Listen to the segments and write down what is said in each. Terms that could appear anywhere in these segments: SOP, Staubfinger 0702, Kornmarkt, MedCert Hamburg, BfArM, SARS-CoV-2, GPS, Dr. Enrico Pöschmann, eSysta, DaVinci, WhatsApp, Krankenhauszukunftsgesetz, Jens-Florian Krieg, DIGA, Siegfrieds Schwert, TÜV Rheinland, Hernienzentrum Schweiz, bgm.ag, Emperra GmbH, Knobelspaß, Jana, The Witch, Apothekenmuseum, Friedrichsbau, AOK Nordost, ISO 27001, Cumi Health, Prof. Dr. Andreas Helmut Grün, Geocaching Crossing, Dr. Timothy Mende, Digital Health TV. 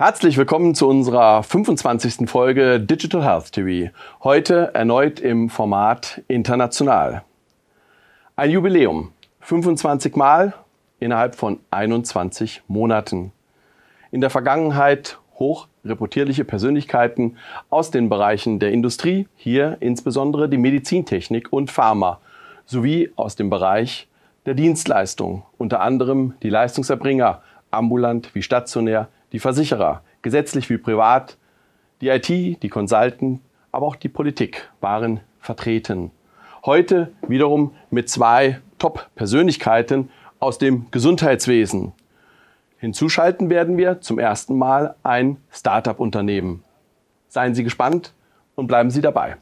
Herzlich willkommen zu unserer 25. Folge Digital Health TV. Heute erneut im Format international. Ein Jubiläum. 25 Mal innerhalb von 21 Monaten. In der Vergangenheit hochreputierliche Persönlichkeiten aus den Bereichen der Industrie, hier insbesondere die Medizintechnik und Pharma, sowie aus dem Bereich der Dienstleistung, unter anderem die Leistungserbringer, ambulant wie stationär, die Versicherer, gesetzlich wie privat, die IT, die Consultants, aber auch die Politik waren vertreten. Heute wiederum mit zwei Top-Persönlichkeiten aus dem Gesundheitswesen. Hinzuschalten werden wir zum ersten Mal ein Start-up-Unternehmen. Seien Sie gespannt und bleiben Sie dabei.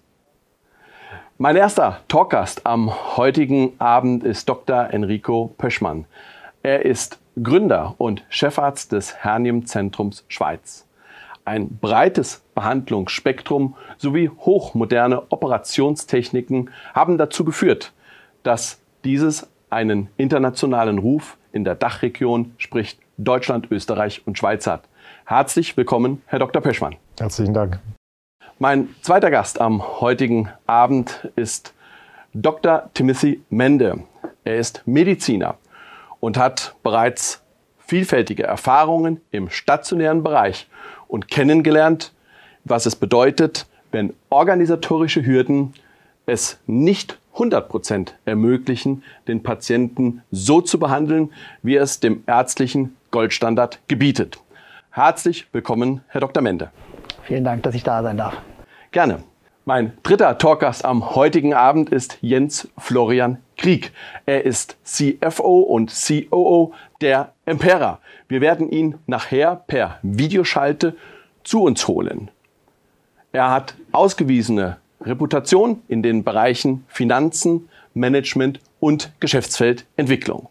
Mein erster Talkgast am heutigen Abend ist Dr. Enrico Pöschmann. Er ist Gründer und Chefarzt des Hernienzentrums Schweiz. Ein breites Behandlungsspektrum sowie hochmoderne Operationstechniken haben dazu geführt, dass dieses einen internationalen Ruf in der Dachregion, sprich Deutschland, Österreich und Schweiz hat. Herzlich willkommen, Herr Dr. Pöschmann. Herzlichen Dank. Mein zweiter Gast am heutigen Abend ist Dr. Timothy Mende. Er ist Mediziner und hat bereits vielfältige Erfahrungen im stationären Bereich und kennengelernt, was es bedeutet, wenn organisatorische Hürden es nicht 100% ermöglichen, den Patienten so zu behandeln, wie es dem ärztlichen Goldstandard gebietet. Herzlich willkommen, Herr Dr. Mende. Vielen Dank, dass ich da sein darf. Gerne. Mein dritter Talkgast am heutigen Abend ist Jens-Florian Krieg. Er ist CFO und COO der Emperra. Wir werden ihn nachher per Videoschalte zu uns holen. Er hat ausgewiesene Reputation in den Bereichen Finanzen, Management und Geschäftsfeld Entwicklung.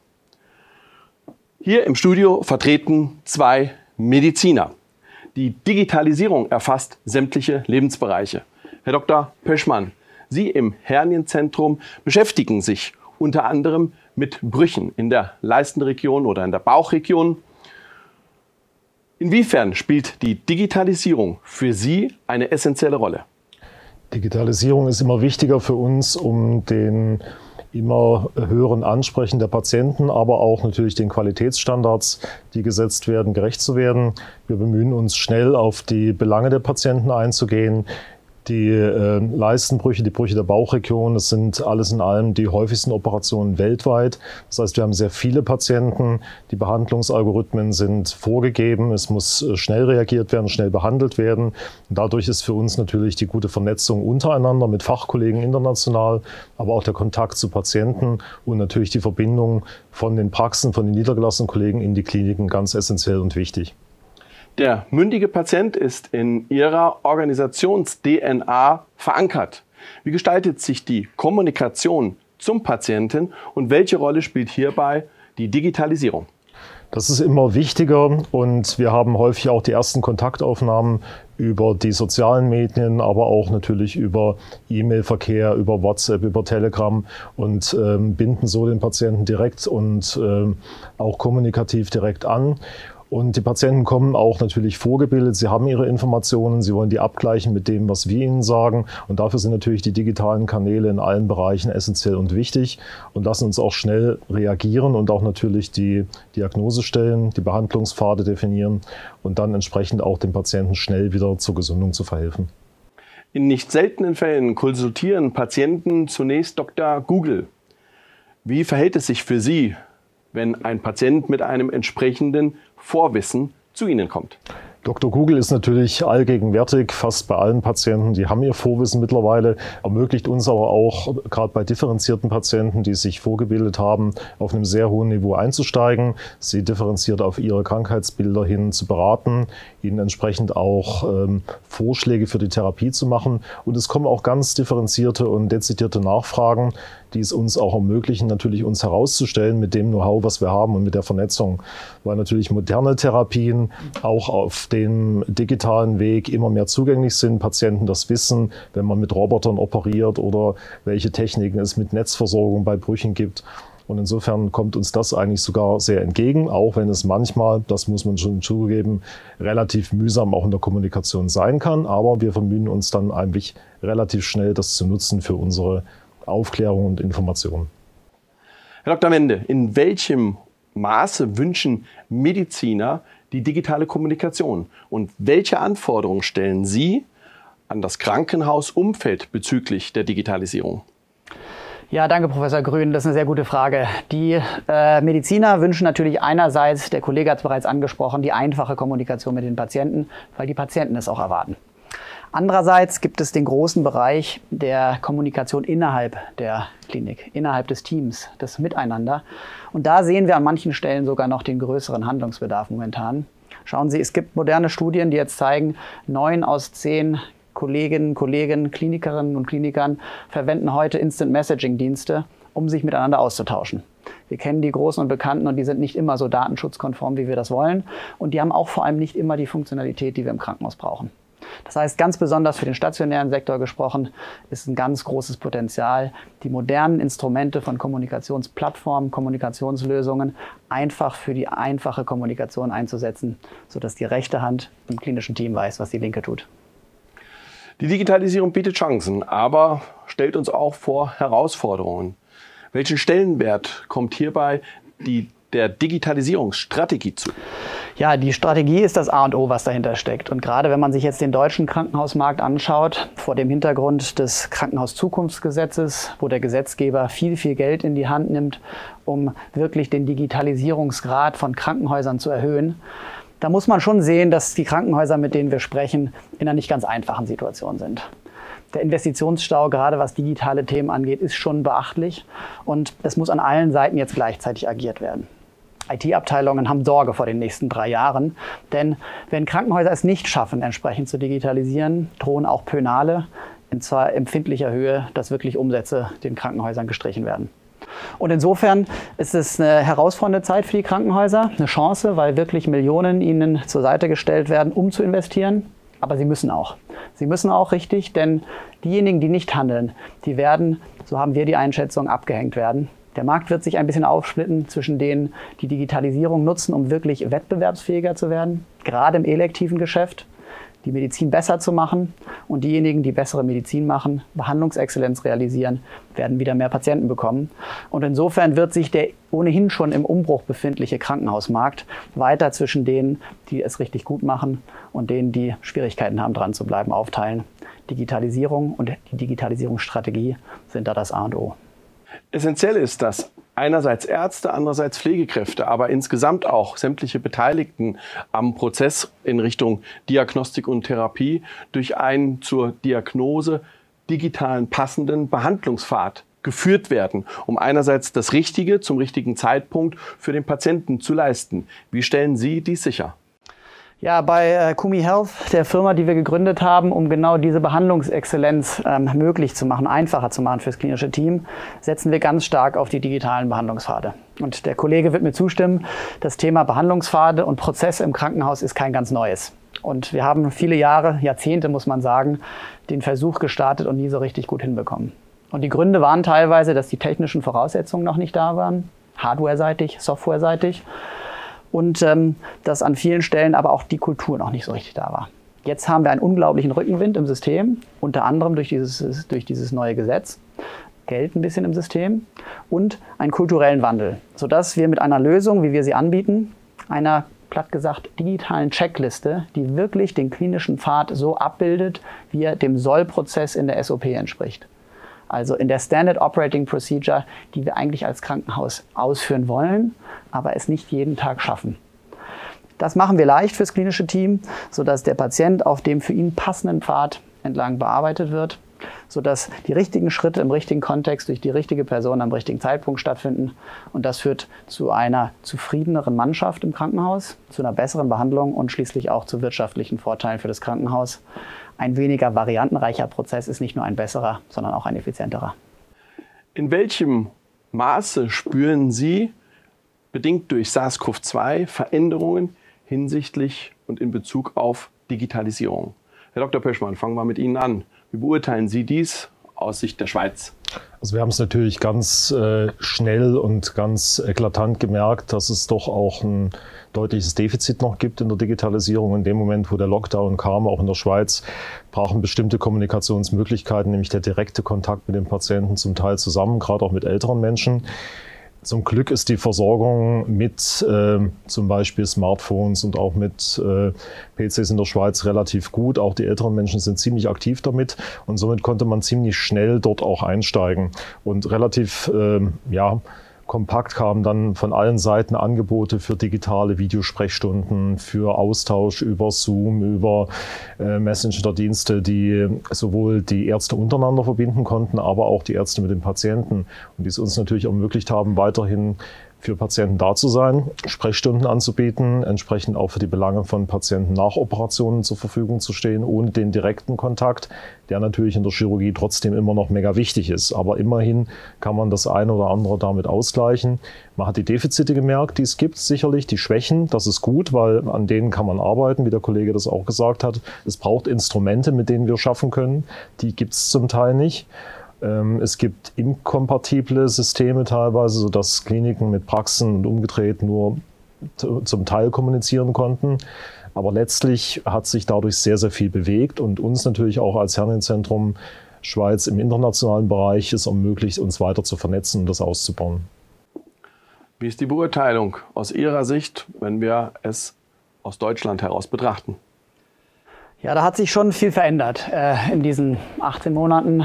Hier im Studio vertreten zwei Mediziner. Die Digitalisierung erfasst sämtliche Lebensbereiche. Herr Dr. Pöschmann, Sie im Hernienzentrum beschäftigen sich unter anderem mit Brüchen in der Leistenregion oder in der Bauchregion. Inwiefern spielt die Digitalisierung für Sie eine essentielle Rolle? Digitalisierung ist immer wichtiger für uns, um den immer höheren Ansprechen der Patienten, aber auch natürlich den Qualitätsstandards, die gesetzt werden, gerecht zu werden. Wir bemühen uns, schnell auf die Belange der Patienten einzugehen. Die Leistenbrüche, die Brüche der Bauchregion, das sind alles in allem die häufigsten Operationen weltweit. Das heißt, wir haben sehr viele Patienten. Die Behandlungsalgorithmen sind vorgegeben. Es muss schnell reagiert werden, schnell behandelt werden. Und dadurch ist für uns natürlich die gute Vernetzung untereinander mit Fachkollegen international, aber auch der Kontakt zu Patienten und natürlich die Verbindung von den Praxen, von den niedergelassenen Kollegen in die Kliniken ganz essentiell und wichtig. Der mündige Patient ist in Ihrer Organisations-DNA verankert. Wie gestaltet sich die Kommunikation zum Patienten und welche Rolle spielt hierbei die Digitalisierung? Das ist immer wichtiger und wir haben häufig auch die ersten Kontaktaufnahmen über die sozialen Medien, aber auch natürlich über E-Mail-Verkehr, über WhatsApp, über Telegram und binden so den Patienten direkt und auch kommunikativ direkt an. Und die Patienten kommen auch natürlich vorgebildet, sie haben ihre Informationen, sie wollen die abgleichen mit dem, was wir ihnen sagen. Und dafür sind natürlich die digitalen Kanäle in allen Bereichen essentiell und wichtig und lassen uns auch schnell reagieren und auch natürlich die Diagnose stellen, die Behandlungspfade definieren und dann entsprechend auch den Patienten schnell wieder zur Gesundung zu verhelfen. In nicht seltenen Fällen konsultieren Patienten zunächst Dr. Google. Wie verhält es sich für Sie, wenn ein Patient mit einem entsprechenden Vorwissen zu Ihnen kommt? Dr. Google ist natürlich allgegenwärtig, fast bei allen Patienten. Die haben ihr Vorwissen mittlerweile, ermöglicht uns aber auch, gerade bei differenzierten Patienten, die sich vorgebildet haben, auf einem sehr hohen Niveau einzusteigen, sie differenziert auf ihre Krankheitsbilder hin zu beraten, ihnen entsprechend auch Vorschläge für die Therapie zu machen. Und es kommen auch ganz differenzierte und dezidierte Nachfragen, die es uns auch ermöglichen, natürlich uns herauszustellen mit dem Know-how, was wir haben und mit der Vernetzung. Weil natürlich moderne Therapien auch auf dem digitalen Weg immer mehr zugänglich sind, Patienten das wissen, wenn man mit Robotern operiert oder welche Techniken es mit Netzversorgung bei Brüchen gibt. Und insofern kommt uns das eigentlich sogar sehr entgegen, auch wenn es manchmal, das muss man schon zugeben, relativ mühsam auch in der Kommunikation sein kann. Aber wir bemühen uns dann eigentlich relativ schnell, das zu nutzen für unsere Aufklärung und Information. Herr Dr. Mende, in welchem Maße wünschen Mediziner die digitale Kommunikation? Und welche Anforderungen stellen Sie an das Krankenhausumfeld bezüglich der Digitalisierung? Ja, danke, Professor Grün. Das ist eine sehr gute Frage. Die Mediziner wünschen natürlich einerseits, der Kollege hat es bereits angesprochen, die einfache Kommunikation mit den Patienten, weil die Patienten es auch erwarten. Andererseits gibt es den großen Bereich der Kommunikation innerhalb der Klinik, innerhalb des Teams, das Miteinander. Und da sehen wir an manchen Stellen sogar noch den größeren Handlungsbedarf momentan. Schauen Sie, es gibt moderne Studien, die jetzt zeigen, 9 aus 10 Kolleginnen, Kollegen, Klinikerinnen und Klinikern verwenden heute Instant-Messaging-Dienste, um sich miteinander auszutauschen. Wir kennen die großen und bekannten und die sind nicht immer so datenschutzkonform, wie wir das wollen. Und die haben auch vor allem nicht immer die Funktionalität, die wir im Krankenhaus brauchen. Das heißt, ganz besonders für den stationären Sektor gesprochen, ist ein ganz großes Potenzial, die modernen Instrumente von Kommunikationsplattformen, Kommunikationslösungen einfach für die einfache Kommunikation einzusetzen, sodass die rechte Hand im klinischen Team weiß, was die linke tut. Die Digitalisierung bietet Chancen, aber stellt uns auch vor Herausforderungen. Welchen Stellenwert kommt hierbei der Digitalisierungsstrategie zu? Ja, die Strategie ist das A und O, was dahinter steckt. Und gerade wenn man sich jetzt den deutschen Krankenhausmarkt anschaut, vor dem Hintergrund des Krankenhauszukunftsgesetzes, wo der Gesetzgeber viel, viel Geld in die Hand nimmt, um wirklich den Digitalisierungsgrad von Krankenhäusern zu erhöhen, da muss man schon sehen, dass die Krankenhäuser, mit denen wir sprechen, in einer nicht ganz einfachen Situation sind. Der Investitionsstau, gerade was digitale Themen angeht, ist schon beachtlich und es muss an allen Seiten jetzt gleichzeitig agiert werden. IT-Abteilungen haben Sorge vor den nächsten 3 Jahren, denn wenn Krankenhäuser es nicht schaffen, entsprechend zu digitalisieren, drohen auch Pönale in zwar empfindlicher Höhe, dass wirklich Umsätze den Krankenhäusern gestrichen werden. Und insofern ist es eine herausfordernde Zeit für die Krankenhäuser, eine Chance, weil wirklich Millionen ihnen zur Seite gestellt werden, um zu investieren. Aber sie müssen auch. Sie müssen auch richtig, denn diejenigen, die nicht handeln, die werden, so haben wir die Einschätzung, abgehängt werden. Der Markt wird sich ein bisschen aufsplitten zwischen denen, die Digitalisierung nutzen, um wirklich wettbewerbsfähiger zu werden, gerade im elektiven Geschäft, die Medizin besser zu machen, und diejenigen, die bessere Medizin machen, Behandlungsexzellenz realisieren, werden wieder mehr Patienten bekommen. Und insofern wird sich der ohnehin schon im Umbruch befindliche Krankenhausmarkt weiter zwischen denen, die es richtig gut machen, und denen, die Schwierigkeiten haben, dran zu bleiben, aufteilen. Digitalisierung und die Digitalisierungsstrategie sind da das A und O. Essentiell ist, dass einerseits Ärzte, andererseits Pflegekräfte, aber insgesamt auch sämtliche Beteiligten am Prozess in Richtung Diagnostik und Therapie durch einen zur Diagnose digitalen passenden Behandlungspfad geführt werden, um einerseits das Richtige zum richtigen Zeitpunkt für den Patienten zu leisten. Wie stellen Sie dies sicher? Ja, bei Cumi Health, der Firma, die wir gegründet haben, um genau diese Behandlungsexzellenz möglich zu machen, einfacher zu machen fürs klinische Team, setzen wir ganz stark auf die digitalen Behandlungspfade. Und der Kollege wird mir zustimmen, das Thema Behandlungspfade und Prozesse im Krankenhaus ist kein ganz neues. Und wir haben viele Jahre, Jahrzehnte muss man sagen, den Versuch gestartet und nie so richtig gut hinbekommen. Und die Gründe waren teilweise, dass die technischen Voraussetzungen noch nicht da waren, hardware-seitig, software-seitig. Und dass an vielen Stellen aber auch die Kultur noch nicht so richtig da war. Jetzt haben wir einen unglaublichen Rückenwind im System, unter anderem durch dieses neue Gesetz, Geld ein bisschen im System, und einen kulturellen Wandel, sodass wir mit einer Lösung, wie wir sie anbieten, einer, platt gesagt, digitalen Checkliste, die wirklich den klinischen Pfad so abbildet, wie er dem Sollprozess in der SOP entspricht. Also in der Standard Operating Procedure, die wir eigentlich als Krankenhaus ausführen wollen, aber es nicht jeden Tag schaffen. Das machen wir leicht fürs klinische Team, sodass der Patient auf dem für ihn passenden Pfad entlang bearbeitet wird, sodass die richtigen Schritte im richtigen Kontext durch die richtige Person am richtigen Zeitpunkt stattfinden. Und das führt zu einer zufriedeneren Mannschaft im Krankenhaus, zu einer besseren Behandlung und schließlich auch zu wirtschaftlichen Vorteilen für das Krankenhaus. Ein weniger variantenreicher Prozess ist nicht nur ein besserer, sondern auch ein effizienterer. In welchem Maße spüren Sie, bedingt durch SARS-CoV-2, Veränderungen hinsichtlich und in Bezug auf Digitalisierung? Herr Dr. Pöschmann, fangen wir mit Ihnen an. Wie beurteilen Sie dies aus Sicht der Schweiz? Also wir haben es natürlich ganz schnell und ganz eklatant gemerkt, dass es doch auch ein deutliches Defizit noch gibt in der Digitalisierung. In dem Moment, wo der Lockdown kam, auch in der Schweiz, brachen bestimmte Kommunikationsmöglichkeiten, nämlich der direkte Kontakt mit den Patienten zum Teil zusammen, gerade auch mit älteren Menschen. Zum Glück ist die Versorgung mit zum Beispiel Smartphones und auch mit PCs in der Schweiz relativ gut. Auch die älteren Menschen sind ziemlich aktiv damit und somit konnte man ziemlich schnell dort auch einsteigen. Und relativ kompakt kamen dann von allen Seiten Angebote für digitale Videosprechstunden, für Austausch über Zoom, über Messenger-Dienste, die sowohl die Ärzte untereinander verbinden konnten, aber auch die Ärzte mit den Patienten. Und die es uns natürlich ermöglicht haben, weiterhin für Patienten da zu sein, Sprechstunden anzubieten, entsprechend auch für die Belange von Patienten nach Operationen zur Verfügung zu stehen, ohne den direkten Kontakt, der natürlich in der Chirurgie trotzdem immer noch mega wichtig ist. Aber immerhin kann man das eine oder andere damit ausgleichen. Man hat die Defizite gemerkt, die es gibt, sicherlich die Schwächen. Das ist gut, weil an denen kann man arbeiten, wie der Kollege das auch gesagt hat. Es braucht Instrumente, mit denen wir schaffen können. Die gibt es zum Teil nicht. Es gibt inkompatible Systeme teilweise, sodass Kliniken mit Praxen und umgedreht nur zum Teil kommunizieren konnten. Aber letztlich hat sich dadurch sehr, sehr viel bewegt und uns natürlich auch als Hernienzentrum Schweiz im internationalen Bereich es ermöglicht, uns weiter zu vernetzen und das auszubauen. Wie ist die Beurteilung aus Ihrer Sicht, wenn wir es aus Deutschland heraus betrachten? Ja, da hat sich schon viel verändert in diesen 18 Monaten.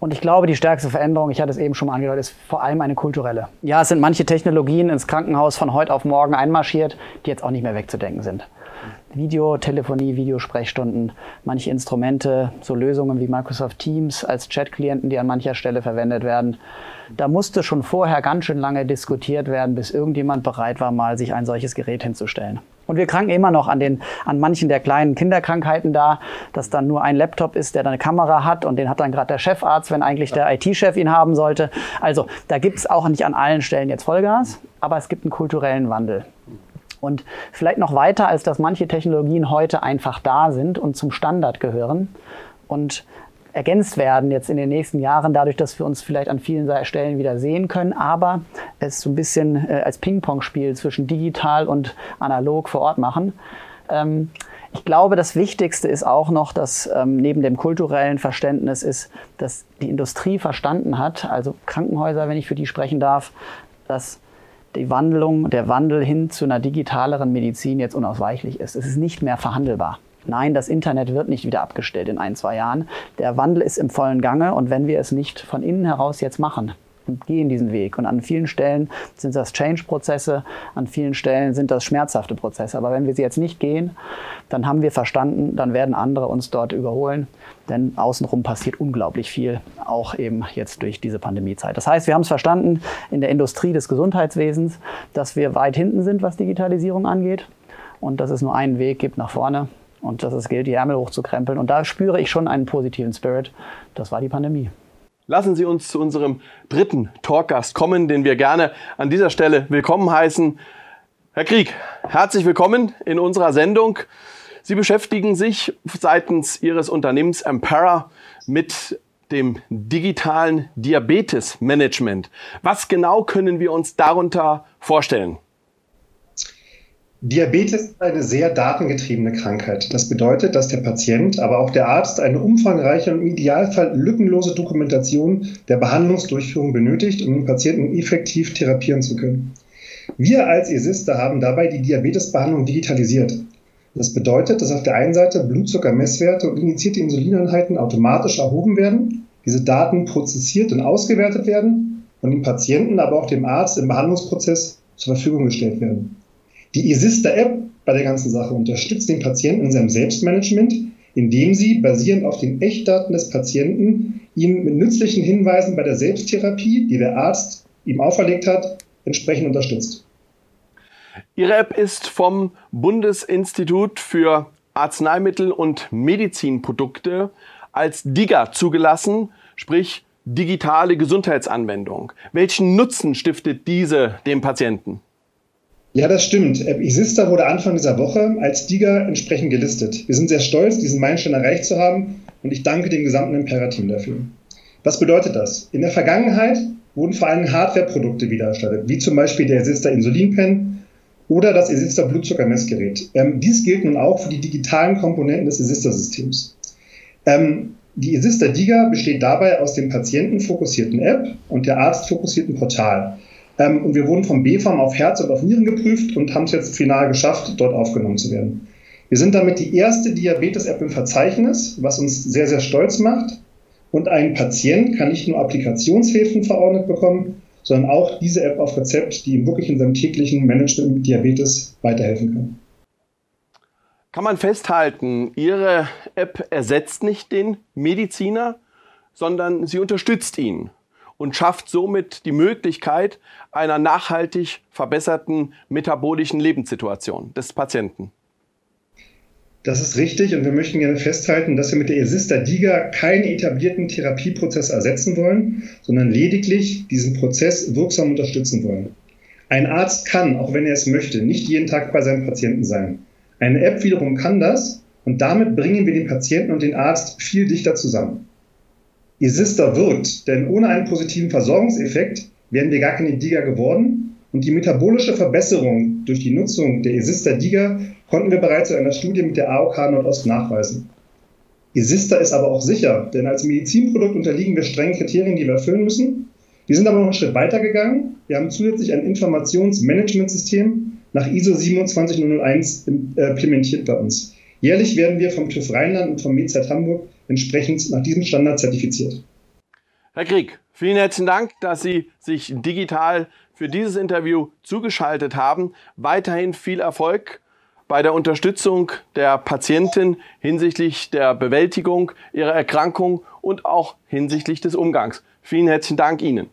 Und ich glaube, die stärkste Veränderung, ich hatte es eben schon mal angedeutet, ist vor allem eine kulturelle. Ja, es sind manche Technologien ins Krankenhaus von heute auf morgen einmarschiert, die jetzt auch nicht mehr wegzudenken sind. Videotelefonie, Videosprechstunden, manche Instrumente, so Lösungen wie Microsoft Teams als Chat-Klienten, die an mancher Stelle verwendet werden. Da musste schon vorher ganz schön lange diskutiert werden, bis irgendjemand bereit war, mal sich ein solches Gerät hinzustellen. Und wir kranken immer noch an manchen der kleinen Kinderkrankheiten da, dass dann nur ein Laptop ist, der dann eine Kamera hat und den hat dann gerade der Chefarzt, wenn eigentlich der IT-Chef ihn haben sollte. Also da gibt es auch nicht an allen Stellen jetzt Vollgas, aber es gibt einen kulturellen Wandel. Und vielleicht noch weiter, als dass manche Technologien heute einfach da sind und zum Standard gehören und ergänzt werden jetzt in den nächsten Jahren, dadurch, dass wir uns vielleicht an vielen Stellen wieder sehen können, aber es so ein bisschen als Ping-Pong-Spiel zwischen digital und analog vor Ort machen. Ich glaube, das Wichtigste ist auch noch, dass neben dem kulturellen Verständnis ist, dass die Industrie verstanden hat, also Krankenhäuser, wenn ich für die sprechen darf, dass der Wandel hin zu einer digitaleren Medizin jetzt unausweichlich ist. Es ist nicht mehr verhandelbar. Nein, das Internet wird nicht wieder abgestellt in 1, 2 Jahren. Der Wandel ist im vollen Gange und wenn wir es nicht von innen heraus jetzt machen und gehen diesen Weg, und an vielen Stellen sind das Change-Prozesse, an vielen Stellen sind das schmerzhafte Prozesse, aber wenn wir sie jetzt nicht gehen, dann haben wir verstanden, dann werden andere uns dort überholen, denn außenrum passiert unglaublich viel, auch eben jetzt durch diese Pandemiezeit. Das heißt, wir haben es verstanden in der Industrie des Gesundheitswesens, dass wir weit hinten sind, was Digitalisierung angeht und dass es nur einen Weg gibt nach vorne. Und dass es gilt, die Ärmel hochzukrempeln. Und da spüre ich schon einen positiven Spirit. Das war die Pandemie. Lassen Sie uns zu unserem dritten Talkgast kommen, den wir gerne an dieser Stelle willkommen heißen. Herr Krieg, herzlich willkommen in unserer Sendung. Sie beschäftigen sich seitens Ihres Unternehmens Emperra mit dem digitalen Diabetesmanagement. Was genau können wir uns darunter vorstellen? Diabetes ist eine sehr datengetriebene Krankheit. Das bedeutet, dass der Patient, aber auch der Arzt eine umfangreiche und im Idealfall lückenlose Dokumentation der Behandlungsdurchführung benötigt, um den Patienten effektiv therapieren zu können. Wir als eSysta haben dabei die Diabetesbehandlung digitalisiert. Das bedeutet, dass auf der einen Seite Blutzuckermesswerte und indizierte Insulineinheiten automatisch erhoben werden, diese Daten prozessiert und ausgewertet werden und dem Patienten, aber auch dem Arzt im Behandlungsprozess zur Verfügung gestellt werden. Die eSysta-App bei der ganzen Sache unterstützt den Patienten in seinem Selbstmanagement, indem sie basierend auf den Echtdaten des Patienten ihm mit nützlichen Hinweisen bei der Selbsttherapie, die der Arzt ihm auferlegt hat, entsprechend unterstützt. Ihre App ist vom Bundesinstitut für Arzneimittel und Medizinprodukte als DIGA zugelassen, sprich digitale Gesundheitsanwendung. Welchen Nutzen stiftet diese dem Patienten? Ja, das stimmt. eSysta wurde Anfang dieser Woche als DIGA entsprechend gelistet. Wir sind sehr stolz, diesen Meilenstein erreicht zu haben und ich danke dem gesamten Emperra-Team dafür. Was bedeutet das? In der Vergangenheit wurden vor allem Hardware-Produkte wiedererstattet, wie zum Beispiel der eSysta Insulinpen oder das eSysta Blutzuckermessgerät. Dies gilt nun auch für die digitalen Komponenten des eSysta-Systems. Die eSysta DIGA besteht dabei aus dem patientenfokussierten App und der arztfokussierten Portal. Und wir wurden vom BfArM auf Herz und auf Nieren geprüft und haben es jetzt final geschafft, dort aufgenommen zu werden. Wir sind damit die erste Diabetes-App im Verzeichnis, was uns sehr, sehr stolz macht. Und ein Patient kann nicht nur Applikationshilfen verordnet bekommen, sondern auch diese App auf Rezept, die ihm wirklich in seinem täglichen Management mit Diabetes weiterhelfen kann. Kann man festhalten, Ihre App ersetzt nicht den Mediziner, sondern sie unterstützt ihn und schafft somit die Möglichkeit einer nachhaltig verbesserten metabolischen Lebenssituation des Patienten. Das ist richtig und wir möchten gerne festhalten, dass wir mit der eSysta DIGA keinen etablierten Therapieprozess ersetzen wollen, sondern lediglich diesen Prozess wirksam unterstützen wollen. Ein Arzt kann, auch wenn er es möchte, nicht jeden Tag bei seinem Patienten sein. Eine App wiederum kann das und damit bringen wir den Patienten und den Arzt viel dichter zusammen. eSysta wirkt, denn ohne einen positiven Versorgungseffekt wären wir gar keine DIGA geworden. Und die metabolische Verbesserung durch die Nutzung der eSysta DIGA konnten wir bereits in einer Studie mit der AOK Nordost nachweisen. eSysta ist aber auch sicher, denn als Medizinprodukt unterliegen wir strengen Kriterien, die wir erfüllen müssen. Wir sind aber noch einen Schritt weiter gegangen. Wir haben zusätzlich ein Informationsmanagementsystem nach ISO 27001 implementiert bei uns. Jährlich werden wir vom TÜV Rheinland und vom MedCert Hamburg entsprechend nach diesem Standard zertifiziert. Herr Krieg, vielen herzlichen Dank, dass Sie sich digital für dieses Interview zugeschaltet haben. Weiterhin viel Erfolg bei der Unterstützung der Patienten hinsichtlich der Bewältigung ihrer Erkrankung und auch hinsichtlich des Umgangs. Vielen herzlichen Dank Ihnen.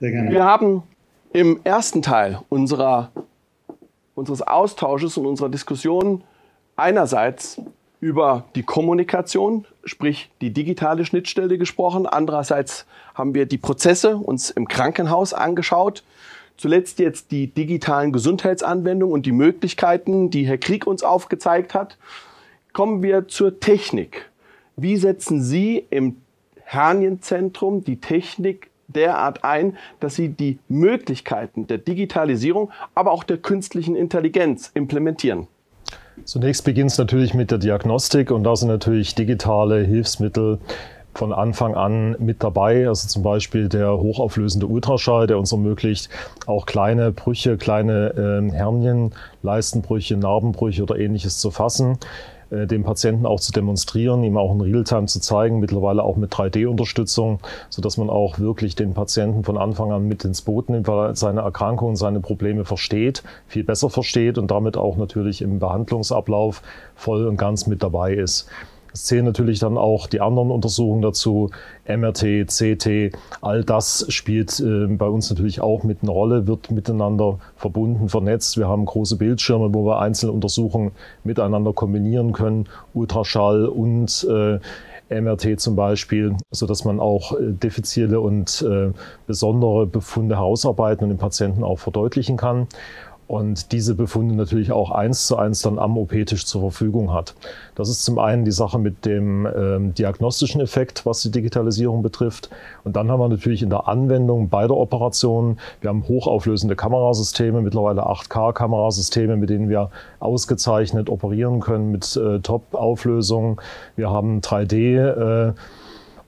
Sehr gerne. Wir haben im ersten Teil unseres Austausches und unserer Diskussion einerseits über die Kommunikation, sprich die digitale Schnittstelle gesprochen. Andererseits haben wir die Prozesse uns im Krankenhaus angeschaut. Zuletzt jetzt die digitalen Gesundheitsanwendungen und die Möglichkeiten, die Herr Krieg uns aufgezeigt hat. Kommen wir zur Technik. Wie setzen Sie im Hernienzentrum die Technik derart ein, dass Sie die Möglichkeiten der Digitalisierung, aber auch der künstlichen Intelligenz implementieren? Zunächst beginnt es natürlich mit der Diagnostik und da sind natürlich digitale Hilfsmittel von Anfang an mit dabei. Also zum Beispiel der hochauflösende Ultraschall, der uns ermöglicht, auch kleine Brüche, kleine Hernien, Leistenbrüche, Narbenbrüche oder Ähnliches zu fassen, dem Patienten auch zu demonstrieren, ihm auch in Realtime zu zeigen, mittlerweile auch mit 3D-Unterstützung, sodass man auch wirklich den Patienten von Anfang an mit ins Boot nimmt, weil er seine Erkrankungen, seine Probleme versteht, viel besser versteht und damit auch natürlich im Behandlungsablauf voll und ganz mit dabei ist. Es zählen natürlich dann auch die anderen Untersuchungen dazu, MRT, CT, all das spielt bei uns natürlich auch mit einer Rolle, wird miteinander verbunden, vernetzt. Wir haben große Bildschirme, wo wir einzelne Untersuchungen miteinander kombinieren können, Ultraschall und MRT zum Beispiel, sodass man auch diffizile und besondere Befunde herausarbeiten und den Patienten auch verdeutlichen kann. Und diese Befunde natürlich auch 1:1 dann am OP-Tisch zur Verfügung hat. Das ist zum einen die Sache mit dem diagnostischen Effekt, was die Digitalisierung betrifft. Und dann haben wir natürlich in der Anwendung beider Operationen, wir haben hochauflösende Kamerasysteme, mittlerweile 8K-Kamerasysteme, mit denen wir ausgezeichnet operieren können mit Top-Auflösung. Wir haben 3D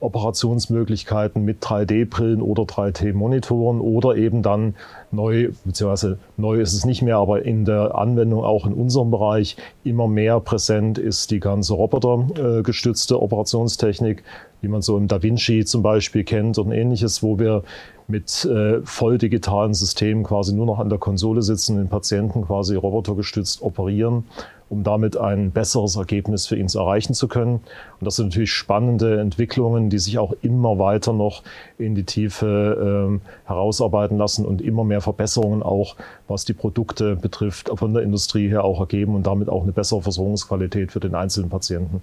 Operationsmöglichkeiten mit 3D-Brillen oder 3D-Monitoren oder eben dann neu, beziehungsweise neu ist es nicht mehr, aber in der Anwendung auch in unserem Bereich immer mehr präsent ist die ganze robotergestützte Operationstechnik, wie man so im DaVinci zum Beispiel kennt und Ähnliches, wo wir mit voll digitalen Systemen quasi nur noch an der Konsole sitzen und den Patienten quasi robotergestützt operieren, um damit ein besseres Ergebnis für ihn erreichen zu können. Und das sind natürlich spannende Entwicklungen, die sich auch immer weiter noch in die Tiefe herausarbeiten lassen und immer mehr Verbesserungen auch, was die Produkte betrifft, von der Industrie her auch ergeben und damit auch eine bessere Versorgungsqualität für den einzelnen Patienten.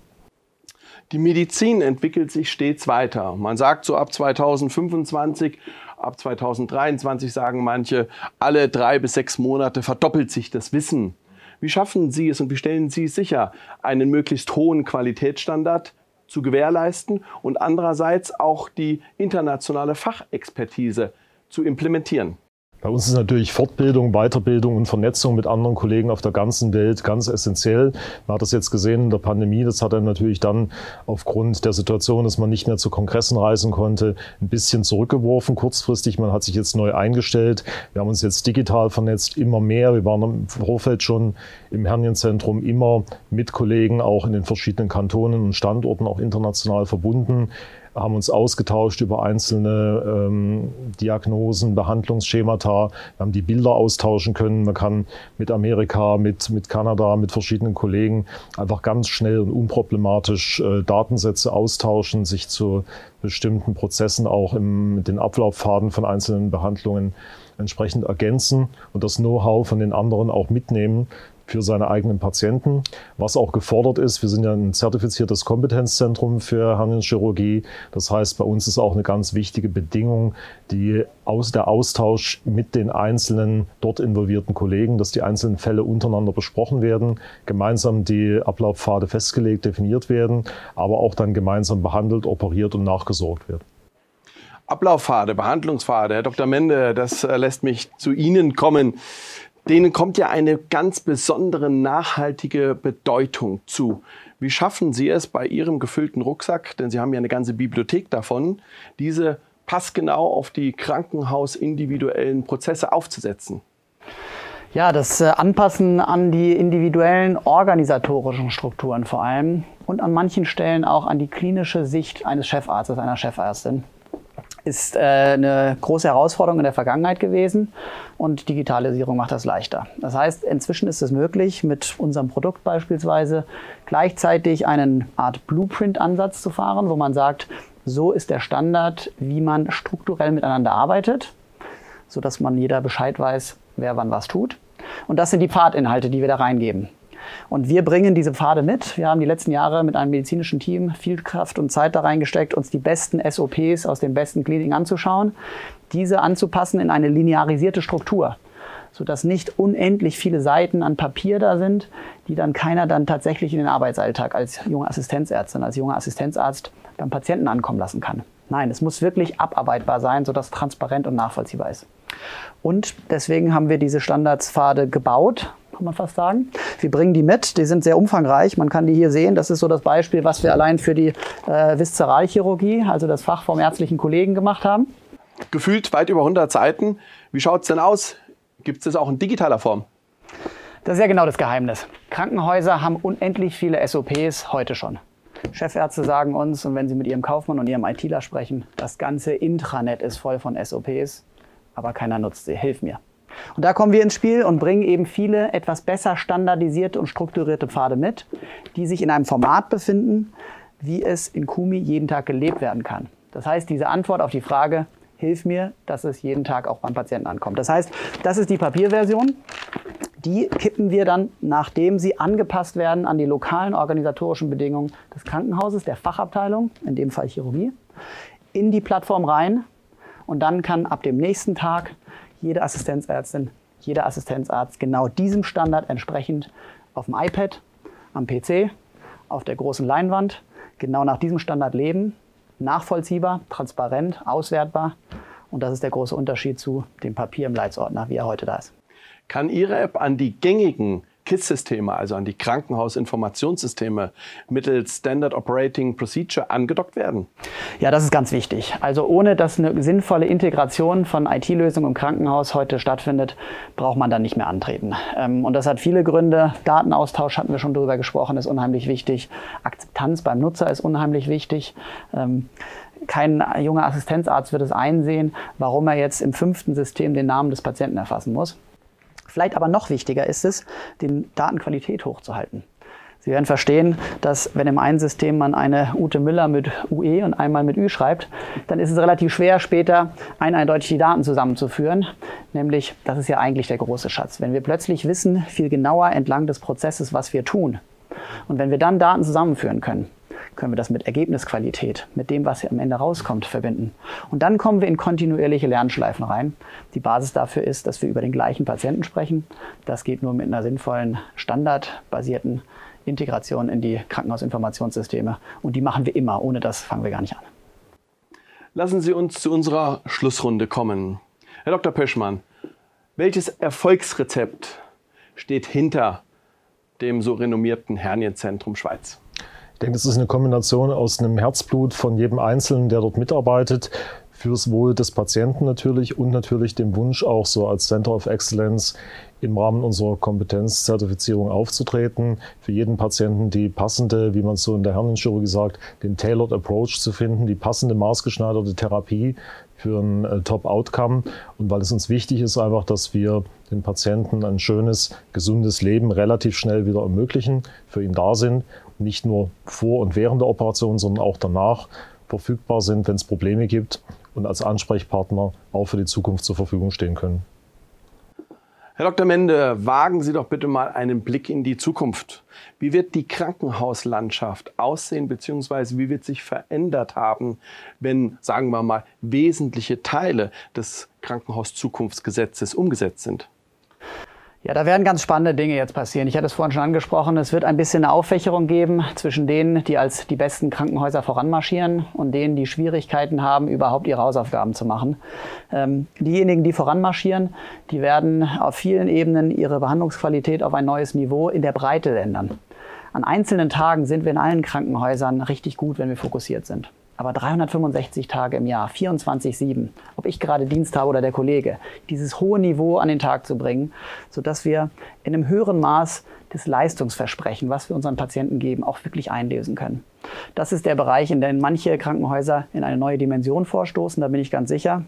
Die Medizin entwickelt sich stets weiter. Man sagt so ab 2025, ab 2023 sagen manche, alle 3 bis 6 Monate verdoppelt sich das Wissen. Wie schaffen Sie es und wie stellen Sie sicher, einen möglichst hohen Qualitätsstandard zu gewährleisten und andererseits auch die internationale Fachexpertise zu implementieren. Bei uns ist natürlich Fortbildung, Weiterbildung und Vernetzung mit anderen Kollegen auf der ganzen Welt ganz essentiell. Man hat das jetzt gesehen in der Pandemie. Das hat dann natürlich dann aufgrund der Situation, dass man nicht mehr zu Kongressen reisen konnte, ein bisschen zurückgeworfen kurzfristig. Man hat sich jetzt neu eingestellt. Wir haben uns jetzt digital vernetzt, immer mehr. Wir waren im Vorfeld schon im Hernienzentrum immer mit Kollegen, auch in den verschiedenen Kantonen und Standorten, auch international verbunden. Haben uns ausgetauscht über einzelne Diagnosen, Behandlungsschemata. Wir haben die Bilder austauschen können. Man kann mit Amerika, mit Kanada, mit verschiedenen Kollegen einfach ganz schnell und unproblematisch Datensätze austauschen, sich zu bestimmten Prozessen auch mit den Ablaufpfaden von einzelnen Behandlungen entsprechend ergänzen und das Know-how von den anderen auch mitnehmen für seine eigenen Patienten, was auch gefordert ist. Wir sind ja ein zertifiziertes Kompetenzzentrum für Hernienchirurgie. Das heißt, bei uns ist auch eine ganz wichtige Bedingung, der Austausch mit den einzelnen dort involvierten Kollegen, dass die einzelnen Fälle untereinander besprochen werden, gemeinsam die Ablaufpfade festgelegt, definiert werden, aber auch dann gemeinsam behandelt, operiert und nachgesorgt wird. Ablaufpfade, Behandlungspfade, Herr Dr. Mende, das lässt mich zu Ihnen kommen. Denen kommt ja eine ganz besondere nachhaltige Bedeutung zu. Wie schaffen Sie es bei Ihrem gefüllten Rucksack, denn Sie haben ja eine ganze Bibliothek davon, diese passgenau auf die krankenhausindividuellen Prozesse aufzusetzen? Ja, das Anpassen an die individuellen organisatorischen Strukturen vor allem und an manchen Stellen auch an die klinische Sicht eines Chefarztes, einer Chefärztin. Ist eine große Herausforderung in der Vergangenheit gewesen und Digitalisierung macht das leichter. Das heißt, inzwischen ist es möglich, mit unserem Produkt beispielsweise gleichzeitig eine Art Blueprint-Ansatz zu fahren, wo man sagt, so ist der Standard, wie man strukturell miteinander arbeitet, sodass man jeder Bescheid weiß, wer wann was tut. Und das sind die Pfadinhalte, die wir da reingeben. Und wir bringen diese Pfade mit. Wir haben die letzten Jahre mit einem medizinischen Team viel Kraft und Zeit da reingesteckt, uns die besten SOPs aus den besten Kliniken anzuschauen, diese anzupassen in eine linearisierte Struktur, sodass nicht unendlich viele Seiten an Papier da sind, die dann keiner dann tatsächlich in den Arbeitsalltag als junge Assistenzärztin, als junger Assistenzarzt beim Patienten ankommen lassen kann. Nein, es muss wirklich abarbeitbar sein, sodass transparent und nachvollziehbar ist. Und deswegen haben wir diese Standardspfade gebaut, kann man fast sagen. Wir bringen die mit, die sind sehr umfangreich. Man kann die hier sehen, das ist so das Beispiel, was wir allein für die Viszeralchirurgie, also das Fach vom ärztlichen Kollegen, gemacht haben. Gefühlt weit über 100 Seiten. Wie schaut es denn aus? Gibt es das auch in digitaler Form? Das ist ja genau das Geheimnis. Krankenhäuser haben unendlich viele SOPs heute schon. Chefärzte sagen uns, und wenn sie mit ihrem Kaufmann und ihrem ITler sprechen, das ganze Intranet ist voll von SOPs, aber keiner nutzt sie. Hilf mir. Und da kommen wir ins Spiel und bringen eben viele etwas besser standardisierte und strukturierte Pfade mit, die sich in einem Format befinden, wie es in Cumi jeden Tag gelebt werden kann. Das heißt, diese Antwort auf die Frage, hilf mir, dass es jeden Tag auch beim Patienten ankommt. Das heißt, das ist die Papierversion. Die kippen wir dann, nachdem sie angepasst werden an die lokalen organisatorischen Bedingungen des Krankenhauses, der Fachabteilung, in dem Fall Chirurgie, in die Plattform rein. Und dann kann ab dem nächsten Tag jede Assistenzärztin, jeder Assistenzarzt genau diesem Standard entsprechend auf dem iPad, am PC, auf der großen Leinwand, genau nach diesem Standard leben, nachvollziehbar, transparent, auswertbar. Und das ist der große Unterschied zu dem Papier im Leitsordner, wie er heute da ist. Kann Ihre App an die gängigen KISS-Systeme, also an die Krankenhausinformationssysteme mittels Standard Operating Procedure angedockt werden? Ja, das ist ganz wichtig. Also ohne dass eine sinnvolle Integration von IT-Lösungen im Krankenhaus heute stattfindet, braucht man dann nicht mehr antreten. Und das hat viele Gründe. Datenaustausch hatten wir schon drüber gesprochen, ist unheimlich wichtig. Akzeptanz beim Nutzer ist unheimlich wichtig. Kein junger Assistenzarzt wird es einsehen, warum er jetzt im 5. System den Namen des Patienten erfassen muss. Vielleicht aber noch wichtiger ist es, die Datenqualität hochzuhalten. Sie werden verstehen, dass wenn im einen System man eine Ute Müller mit UE und einmal mit Ü schreibt, dann ist es relativ schwer, später eindeutig die Daten zusammenzuführen. Nämlich, das ist ja eigentlich der große Schatz. Wenn wir plötzlich wissen, viel genauer entlang des Prozesses, was wir tun. Und wenn wir dann Daten zusammenführen können, können wir das mit Ergebnisqualität, mit dem, was hier am Ende rauskommt, verbinden. Und dann kommen wir in kontinuierliche Lernschleifen rein. Die Basis dafür ist, dass wir über den gleichen Patienten sprechen. Das geht nur mit einer sinnvollen, standardbasierten Integration in die Krankenhausinformationssysteme. Und die machen wir immer. Ohne das fangen wir gar nicht an. Lassen Sie uns zu unserer Schlussrunde kommen. Herr Dr. Pöschmann, welches Erfolgsrezept steht hinter dem so renommierten Hernienzentrum Schweiz? Ich denke, es ist eine Kombination aus einem Herzblut von jedem Einzelnen, der dort mitarbeitet, fürs Wohl des Patienten natürlich und natürlich dem Wunsch, auch so als Center of Excellence im Rahmen unserer Kompetenzzertifizierung aufzutreten, für jeden Patienten die passende, wie man es so in der Hernienchirurgie sagt, den Tailored Approach zu finden, die passende maßgeschneiderte Therapie für ein Top-Outcome. Und weil es uns wichtig ist einfach, dass wir den Patienten ein schönes, gesundes Leben relativ schnell wieder ermöglichen, für ihn da sind, nicht nur vor und während der Operation, sondern auch danach verfügbar sind, wenn es Probleme gibt und als Ansprechpartner auch für die Zukunft zur Verfügung stehen können. Herr Dr. Mende, wagen Sie doch bitte mal einen Blick in die Zukunft. Wie wird die Krankenhauslandschaft aussehen bzw. wie wird sich verändert haben, wenn, sagen wir mal, wesentliche Teile des Krankenhauszukunftsgesetzes umgesetzt sind? Ja, da werden ganz spannende Dinge jetzt passieren. Ich hatte es vorhin schon angesprochen, es wird ein bisschen eine Auffächerung geben zwischen denen, die als die besten Krankenhäuser voranmarschieren und denen, die Schwierigkeiten haben, überhaupt ihre Hausaufgaben zu machen. Diejenigen, die voranmarschieren, die werden auf vielen Ebenen ihre Behandlungsqualität auf ein neues Niveau in der Breite ändern. An einzelnen Tagen sind wir in allen Krankenhäusern richtig gut, wenn wir fokussiert sind. Aber 365 Tage im Jahr, 24/7, ob ich gerade Dienst habe oder der Kollege, dieses hohe Niveau an den Tag zu bringen, sodass wir in einem höheren Maß das Leistungsversprechen, was wir unseren Patienten geben, auch wirklich einlösen können. Das ist der Bereich, in dem manche Krankenhäuser in eine neue Dimension vorstoßen, da bin ich ganz sicher.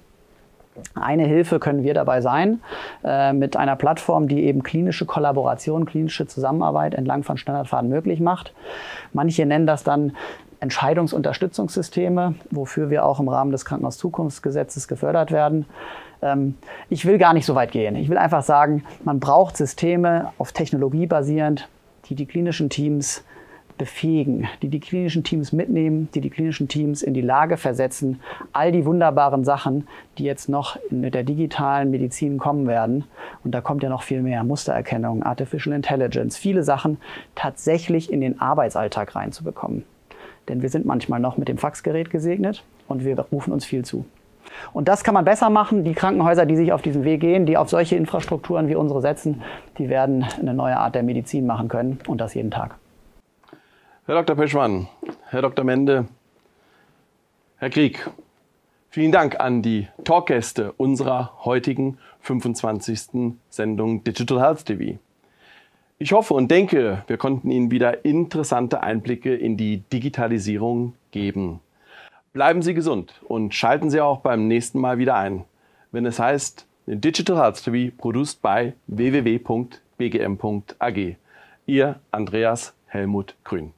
Eine Hilfe können wir dabei sein, mit einer Plattform, die eben klinische Kollaboration, klinische Zusammenarbeit entlang von Standardpfaden möglich macht. Manche nennen das dann Entscheidungsunterstützungssysteme, wofür wir auch im Rahmen des Krankenhauszukunftsgesetzes gefördert werden. Ich will gar nicht so weit gehen. Ich will einfach sagen, man braucht Systeme auf Technologie basierend, die die klinischen Teams befähigen, die die klinischen Teams mitnehmen, die die klinischen Teams in die Lage versetzen, all die wunderbaren Sachen, die jetzt noch mit der digitalen Medizin kommen werden. Und da kommt ja noch viel mehr, Mustererkennung, Artificial Intelligence, viele Sachen tatsächlich in den Arbeitsalltag reinzubekommen. Denn wir sind manchmal noch mit dem Faxgerät gesegnet und wir rufen uns viel zu. Und das kann man besser machen. Die Krankenhäuser, die sich auf diesen Weg gehen, die auf solche Infrastrukturen wie unsere setzen, die werden eine neue Art der Medizin machen können und das jeden Tag. Herr Dr. Pöschmann, Herr Dr. Mende, Herr Krieg, vielen Dank an die Talkgäste unserer heutigen 25. Sendung Digital Health TV. Ich hoffe und denke, wir konnten Ihnen wieder interessante Einblicke in die Digitalisierung geben. Bleiben Sie gesund und schalten Sie auch beim nächsten Mal wieder ein, wenn es heißt Digital Health TV, produced by www.bgm.ag. Ihr Andreas Helmut Grün.